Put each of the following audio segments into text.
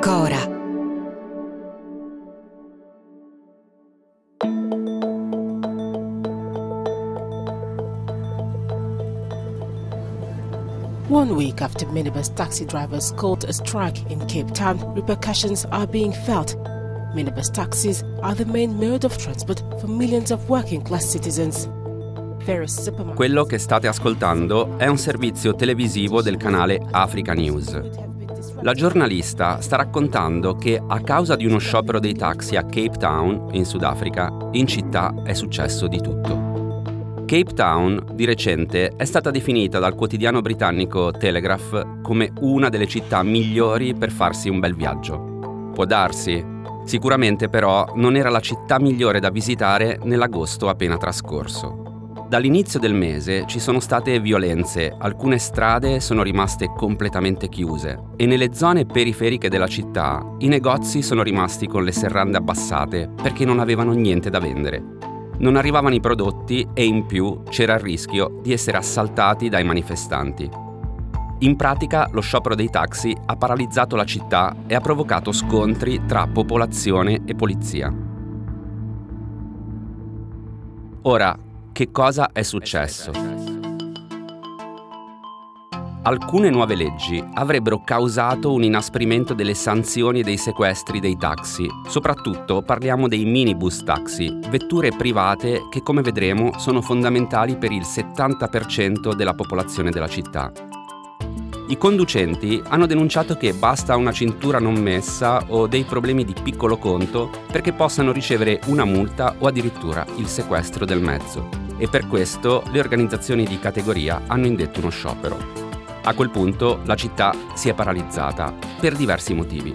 Cora. One week after minibus taxi drivers called a strike in Cape Town, repercussions are being felt. Minibus taxis are the main mode of transport for millions of working class citizens. Quello che state ascoltando è un servizio televisivo del canale Africa News. La giornalista sta raccontando che a causa di uno sciopero dei taxi a Cape Town, in Sudafrica, in città è successo di tutto. Cape Town, di recente, è stata definita dal quotidiano britannico Telegraph come una delle città migliori per farsi un bel viaggio. Può darsi. Sicuramente, però, non era la città migliore da visitare nell'agosto appena trascorso. Dall'inizio del mese ci sono state violenze, alcune strade sono rimaste completamente chiuse e nelle zone periferiche della città i negozi sono rimasti con le serrande abbassate perché non avevano niente da vendere. Non arrivavano i prodotti e in più c'era il rischio di essere assaltati dai manifestanti. In pratica lo sciopero dei taxi ha paralizzato la città e ha provocato scontri tra popolazione e polizia. Ora, che cosa è successo? Alcune nuove leggi avrebbero causato un inasprimento delle sanzioni e dei sequestri dei taxi. Soprattutto parliamo dei minibus taxi, vetture private che, come vedremo, sono fondamentali per il 70% della popolazione della città. I conducenti hanno denunciato che basta una cintura non messa o dei problemi di piccolo conto perché possano ricevere una multa o addirittura il sequestro del mezzo. E per questo le organizzazioni di categoria hanno indetto uno sciopero. A quel punto la città si è paralizzata, per diversi motivi.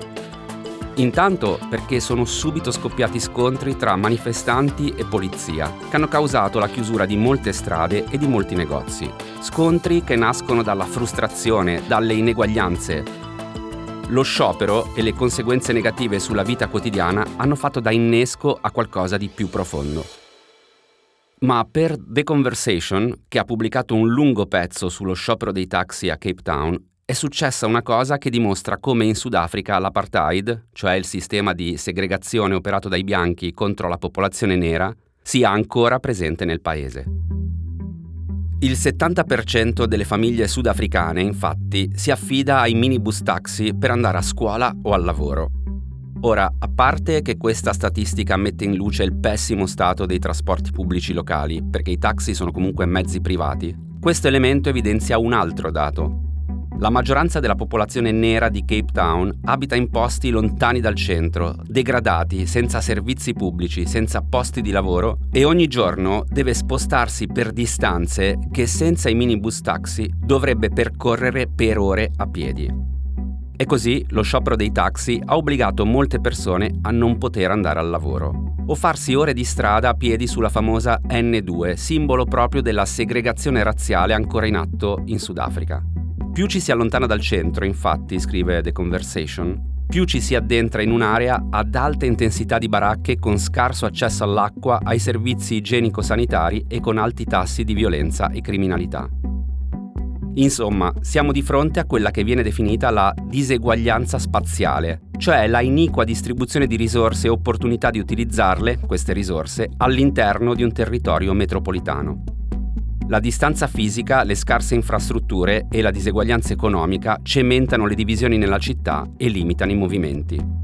Intanto perché sono subito scoppiati scontri tra manifestanti e polizia, che hanno causato la chiusura di molte strade e di molti negozi. Scontri che nascono dalla frustrazione, dalle ineguaglianze. Lo sciopero e le conseguenze negative sulla vita quotidiana hanno fatto da innesco a qualcosa di più profondo. Ma per The Conversation, che ha pubblicato un lungo pezzo sullo sciopero dei taxi a Cape Town, è successa una cosa che dimostra come in Sudafrica l'apartheid, cioè il sistema di segregazione operato dai bianchi contro la popolazione nera, sia ancora presente nel paese. Il 70% delle famiglie sudafricane, infatti, si affida ai minibus taxi per andare a scuola o al lavoro. Ora, a parte che questa statistica mette in luce il pessimo stato dei trasporti pubblici locali, perché i taxi sono comunque mezzi privati, questo elemento evidenzia un altro dato. La maggioranza della popolazione nera di Cape Town abita in posti lontani dal centro, degradati, senza servizi pubblici, senza posti di lavoro e ogni giorno deve spostarsi per distanze che senza i minibus taxi dovrebbe percorrere per ore a piedi. E così lo sciopero dei taxi ha obbligato molte persone a non poter andare al lavoro o farsi ore di strada a piedi sulla famosa N2, simbolo proprio della segregazione razziale ancora in atto in Sudafrica. Più ci si allontana dal centro, infatti, scrive The Conversation, più ci si addentra in un'area ad alta intensità di baracche con scarso accesso all'acqua, ai servizi igienico-sanitari e con alti tassi di violenza e criminalità. Insomma, siamo di fronte a quella che viene definita la diseguaglianza spaziale, cioè la iniqua distribuzione di risorse e opportunità di utilizzarle, queste risorse, all'interno di un territorio metropolitano. La distanza fisica, le scarse infrastrutture e la diseguaglianza economica cementano le divisioni nella città e limitano i movimenti.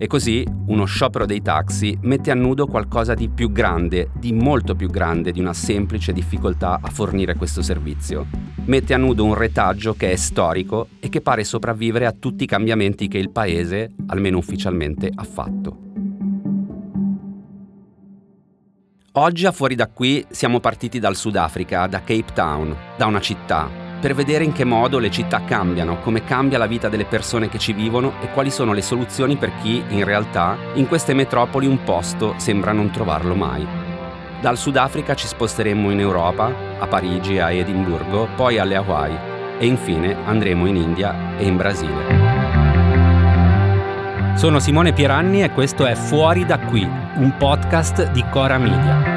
E così uno sciopero dei taxi mette a nudo qualcosa di più grande, di molto più grande di una semplice difficoltà a fornire questo servizio. Mette a nudo un retaggio che è storico e che pare sopravvivere a tutti i cambiamenti che il paese, almeno ufficialmente, ha fatto. Oggi a Fuori da Qui siamo partiti dal Sudafrica, da Cape Town, da una città, per vedere in che modo le città cambiano, come cambia la vita delle persone che ci vivono e quali sono le soluzioni per chi, in realtà, in queste metropoli un posto sembra non trovarlo mai. Dal Sudafrica ci sposteremo in Europa, a Parigi, a Edimburgo, poi alle Hawaii e infine andremo in India e in Brasile. Sono Simone Pieranni e questo è Fuori da qui, un podcast di Cora Media.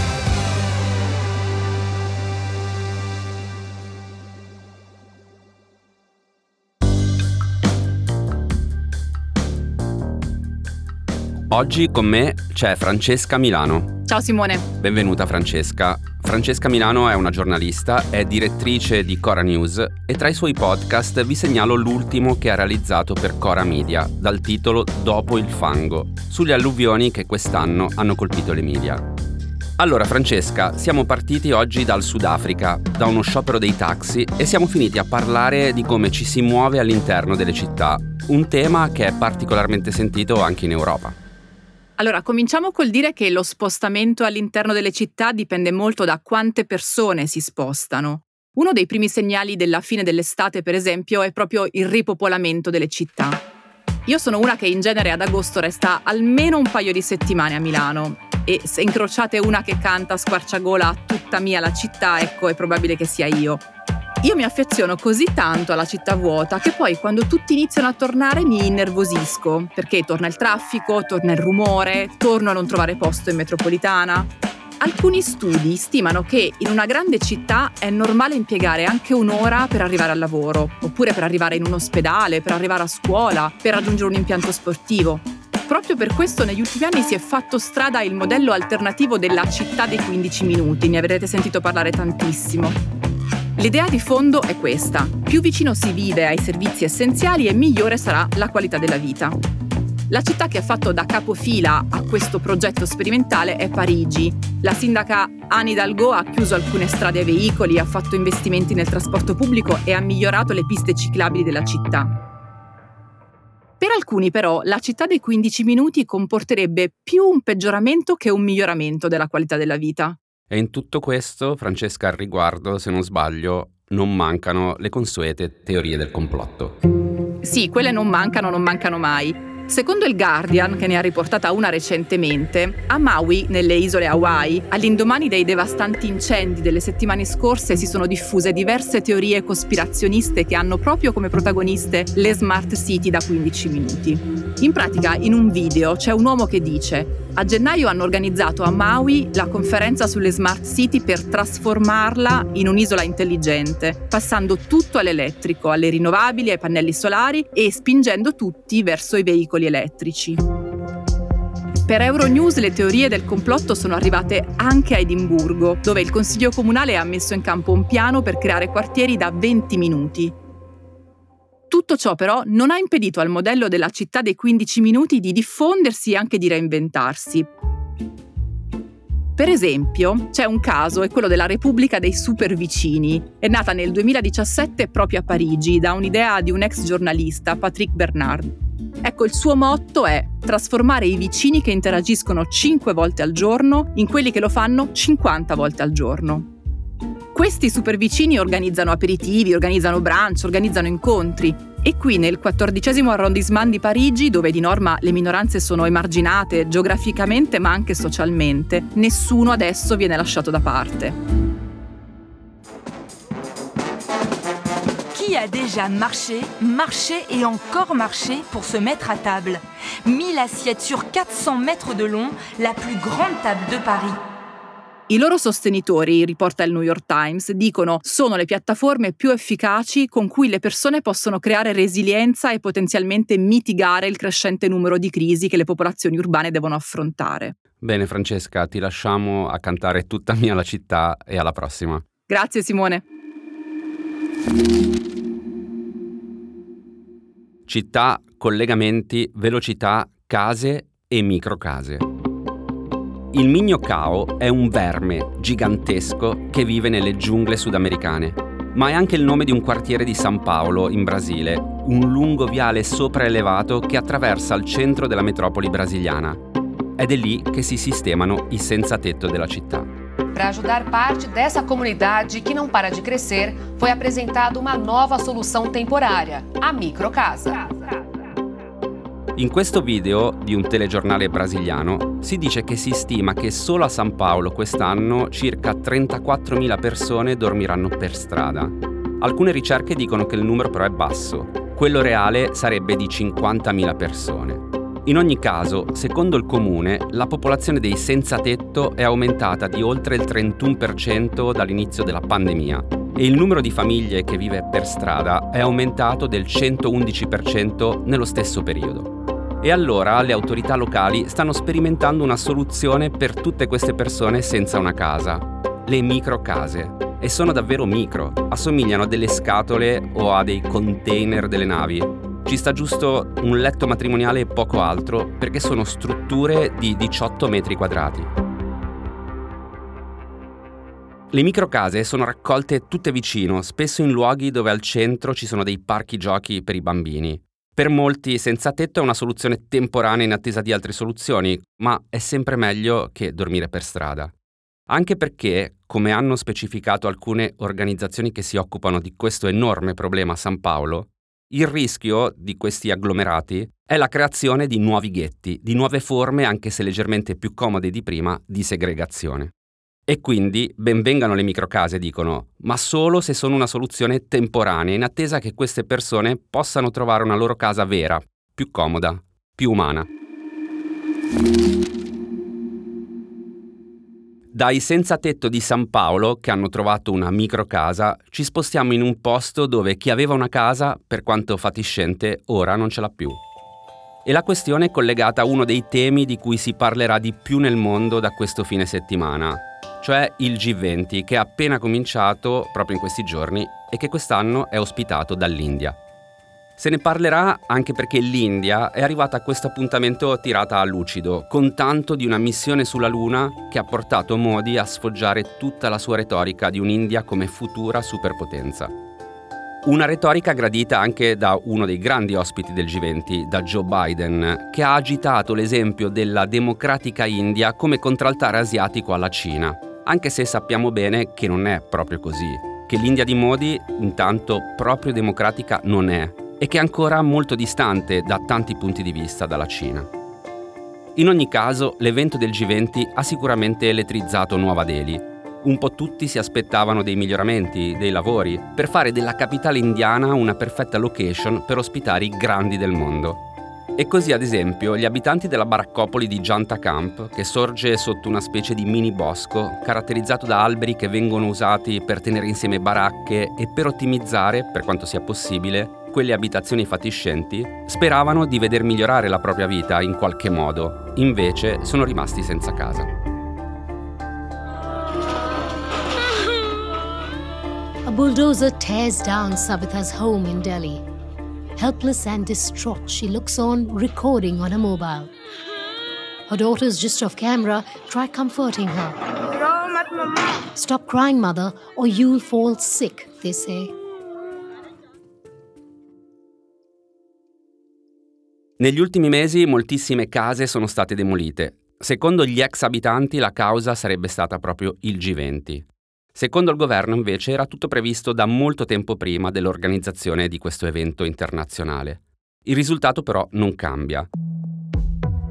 Oggi con me c'è Francesca Milano. Ciao Simone. Benvenuta Francesca. Francesca Milano è una giornalista, è direttrice di Cora News e tra i suoi podcast vi segnalo l'ultimo che ha realizzato per Cora Media, dal titolo Dopo il fango, sulle alluvioni che quest'anno hanno colpito l'Emilia. Allora Francesca, siamo partiti oggi dal Sudafrica, da uno sciopero dei taxi e siamo finiti a parlare di come ci si muove all'interno delle città, un tema che è particolarmente sentito anche in Europa. Allora, cominciamo col dire che lo spostamento all'interno delle città dipende molto da quante persone si spostano. Uno dei primi segnali della fine dell'estate, per esempio, è proprio il ripopolamento delle città. Io sono una che in genere ad agosto resta almeno un paio di settimane a Milano e se incrociate una che canta squarciagola tutta mia la città, ecco, è probabile che sia io. Io mi affeziono così tanto alla città vuota che poi quando tutti iniziano a tornare mi innervosisco, perché torna il traffico, torna il rumore, torno a non trovare posto in metropolitana. Alcuni studi stimano che in una grande città è normale impiegare anche un'ora per arrivare al lavoro, oppure per arrivare in un ospedale, per arrivare a scuola, per raggiungere un impianto sportivo. Proprio per questo negli ultimi anni si è fatto strada il modello alternativo della città dei 15 minuti, ne avrete sentito parlare tantissimo. L'idea di fondo è questa: più vicino si vive ai servizi essenziali e migliore sarà la qualità della vita. La città che ha fatto da capofila a questo progetto sperimentale è Parigi. La sindaca Anne Hidalgo ha chiuso alcune strade ai veicoli, ha fatto investimenti nel trasporto pubblico e ha migliorato le piste ciclabili della città. Per alcuni però la città dei 15 minuti comporterebbe più un peggioramento che un miglioramento della qualità della vita. E in tutto questo, Francesca, al riguardo, se non sbaglio, non mancano le consuete teorie del complotto. Sì, quelle non mancano mai. Secondo il Guardian, che ne ha riportata una recentemente, a Maui, nelle isole Hawaii, all'indomani dei devastanti incendi delle settimane scorse si sono diffuse diverse teorie cospirazioniste che hanno proprio come protagoniste le smart city da 15 minuti. In pratica, in un video c'è un uomo che dice: a gennaio hanno organizzato a Maui la conferenza sulle smart city per trasformarla in un'isola intelligente, passando tutto all'elettrico, alle rinnovabili, ai pannelli solari e spingendo tutti verso i veicoli elettrici. Per Euronews le teorie del complotto sono arrivate anche a Edimburgo, dove il Consiglio Comunale ha messo in campo un piano per creare quartieri da 20 minuti. Tutto ciò però non ha impedito al modello della città dei 15 minuti di diffondersi e anche di reinventarsi. Per esempio, c'è un caso, è quello della Repubblica dei Supervicini. È nata nel 2017 proprio a Parigi, da un'idea di un ex giornalista, Patrick Bernard. Ecco, il suo motto è trasformare i vicini che interagiscono 5 volte al giorno in quelli che lo fanno 50 volte al giorno. Questi supervicini organizzano aperitivi, organizzano brunch, organizzano incontri. E qui nel 14° arrondissement di Parigi, dove di norma le minoranze sono emarginate geograficamente ma anche socialmente, nessuno adesso viene lasciato da parte. Chi a déjà marché, marché et encore marché pour se mettre à table? 1000 assiettes sur 400 mètres de long, la plus grande table de Paris. I loro sostenitori, riporta il New York Times, dicono sono le piattaforme più efficaci con cui le persone possono creare resilienza e potenzialmente mitigare il crescente numero di crisi che le popolazioni urbane devono affrontare. Bene Francesca, ti lasciamo a cantare Tutta mia la città e alla prossima. Grazie Simone. Città, collegamenti, velocità, case e microcase. Il migno cao è un verme gigantesco che vive nelle giungle sudamericane. Ma è anche il nome di un quartiere di San Paolo, in Brasile, un lungo viale sopraelevato che attraversa il centro della metropoli brasiliana. Ed è lì che si sistemano i senza tetto della città. Per ajudar parte dessa comunidade que não para de crescer, foi apresentada uma nova solução temporária, a microcasa. In questo video di un telegiornale brasiliano si dice che si stima che solo a San Paolo quest'anno circa 34.000 persone dormiranno per strada. Alcune ricerche dicono che il numero però è basso, quello reale sarebbe di 50.000 persone. In ogni caso, secondo il comune, la popolazione dei senza tetto è aumentata di oltre il 31% dall'inizio della pandemia e il numero di famiglie che vive per strada è aumentato del 111% nello stesso periodo. E allora le autorità locali stanno sperimentando una soluzione per tutte queste persone senza una casa, le microcase. E sono davvero micro, assomigliano a delle scatole o a dei container delle navi. Ci sta giusto un letto matrimoniale e poco altro, perché sono strutture di 18 metri quadrati. Le microcase sono raccolte tutte vicino, spesso in luoghi dove al centro ci sono dei parchi giochi per i bambini. Per molti senza tetto è una soluzione temporanea in attesa di altre soluzioni, ma è sempre meglio che dormire per strada. Anche perché, come hanno specificato alcune organizzazioni che si occupano di questo enorme problema a San Paolo, il rischio di questi agglomerati è la creazione di nuovi ghetti, di nuove forme, anche se leggermente più comode di prima, di segregazione. E quindi benvengano le microcase, dicono, ma solo se sono una soluzione temporanea, in attesa che queste persone possano trovare una loro casa vera, più comoda, più umana. Dai senza tetto di San Paolo, che hanno trovato una microcasa, ci spostiamo in un posto dove chi aveva una casa, per quanto fatiscente, ora non ce l'ha più. E la questione è collegata a uno dei temi di cui si parlerà di più nel mondo da questo fine settimana, cioè il G20, che è appena cominciato proprio in questi giorni e che quest'anno è ospitato dall'India. Se ne parlerà anche perché l'India è arrivata a questo appuntamento tirata a lucido, con tanto di una missione sulla Luna che ha portato Modi a sfoggiare tutta la sua retorica di un'India come futura superpotenza. Una retorica gradita anche da uno dei grandi ospiti del G20, da Joe Biden, che ha agitato l'esempio della democratica India come contraltare asiatico alla Cina, anche se sappiamo bene che non è proprio così, che l'India di Modi intanto proprio democratica non è e che è ancora molto distante da tanti punti di vista dalla Cina. In ogni caso, l'evento del G20 ha sicuramente elettrizzato Nuova Delhi. Un po' tutti si aspettavano dei miglioramenti, dei lavori, per fare della capitale indiana una perfetta location per ospitare i grandi del mondo. E così, ad esempio, gli abitanti della baraccopoli di Janta Camp, che sorge sotto una specie di mini bosco, caratterizzato da alberi che vengono usati per tenere insieme baracche e per ottimizzare, per quanto sia possibile, quelle abitazioni fatiscenti, speravano di veder migliorare la propria vita in qualche modo, invece sono rimasti senza casa. A bulldozer tears down Savitha's home in Delhi. Helpless and distraught, she looks on, recording on her mobile. Her daughters, just off camera, try comforting her. Stop crying, mother, or you'll fall sick, they say. Negli ultimi mesi moltissime case sono state demolite. Secondo gli ex abitanti la causa sarebbe stata proprio il G20. Secondo il governo, invece, era tutto previsto da molto tempo prima dell'organizzazione di questo evento internazionale. Il risultato, però, non cambia.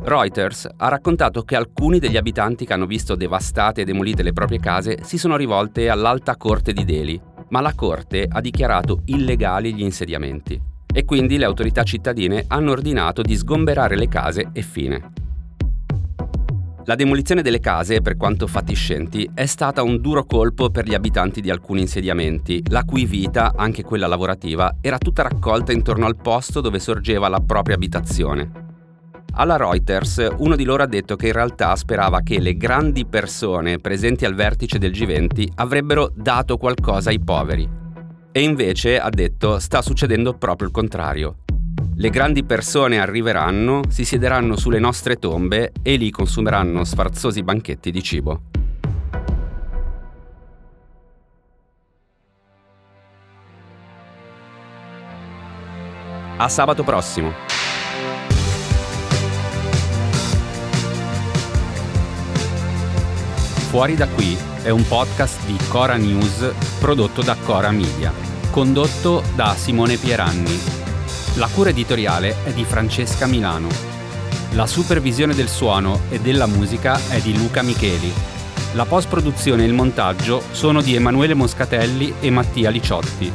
Reuters ha raccontato che alcuni degli abitanti che hanno visto devastate e demolite le proprie case si sono rivolte all'Alta Corte di Delhi, ma la Corte ha dichiarato illegali gli insediamenti e quindi le autorità cittadine hanno ordinato di sgomberare le case e fine. La demolizione delle case, per quanto fatiscenti, è stata un duro colpo per gli abitanti di alcuni insediamenti, la cui vita, anche quella lavorativa, era tutta raccolta intorno al posto dove sorgeva la propria abitazione. Alla Reuters, uno di loro ha detto che in realtà sperava che le grandi persone presenti al vertice del G20 avrebbero dato qualcosa ai poveri. E invece, ha detto, sta succedendo proprio il contrario. Le grandi persone arriveranno, si siederanno sulle nostre tombe e lì consumeranno sfarzosi banchetti di cibo. A sabato prossimo! Fuori da qui è un podcast di Cora News prodotto da Cora Media, condotto da Simone Pieranni. La cura editoriale è di Francesca Milano. La supervisione del suono e della musica è di Luca Micheli. La post-produzione e il montaggio sono di Emanuele Moscatelli e Mattia Liciotti.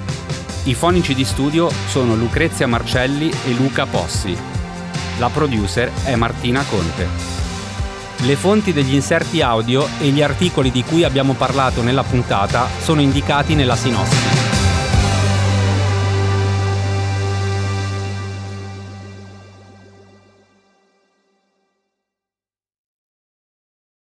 I fonici di studio sono Lucrezia Marcelli e Luca Possi. La producer è Martina Conte. Le fonti degli inserti audio e gli articoli di cui abbiamo parlato nella puntata sono indicati nella sinossi.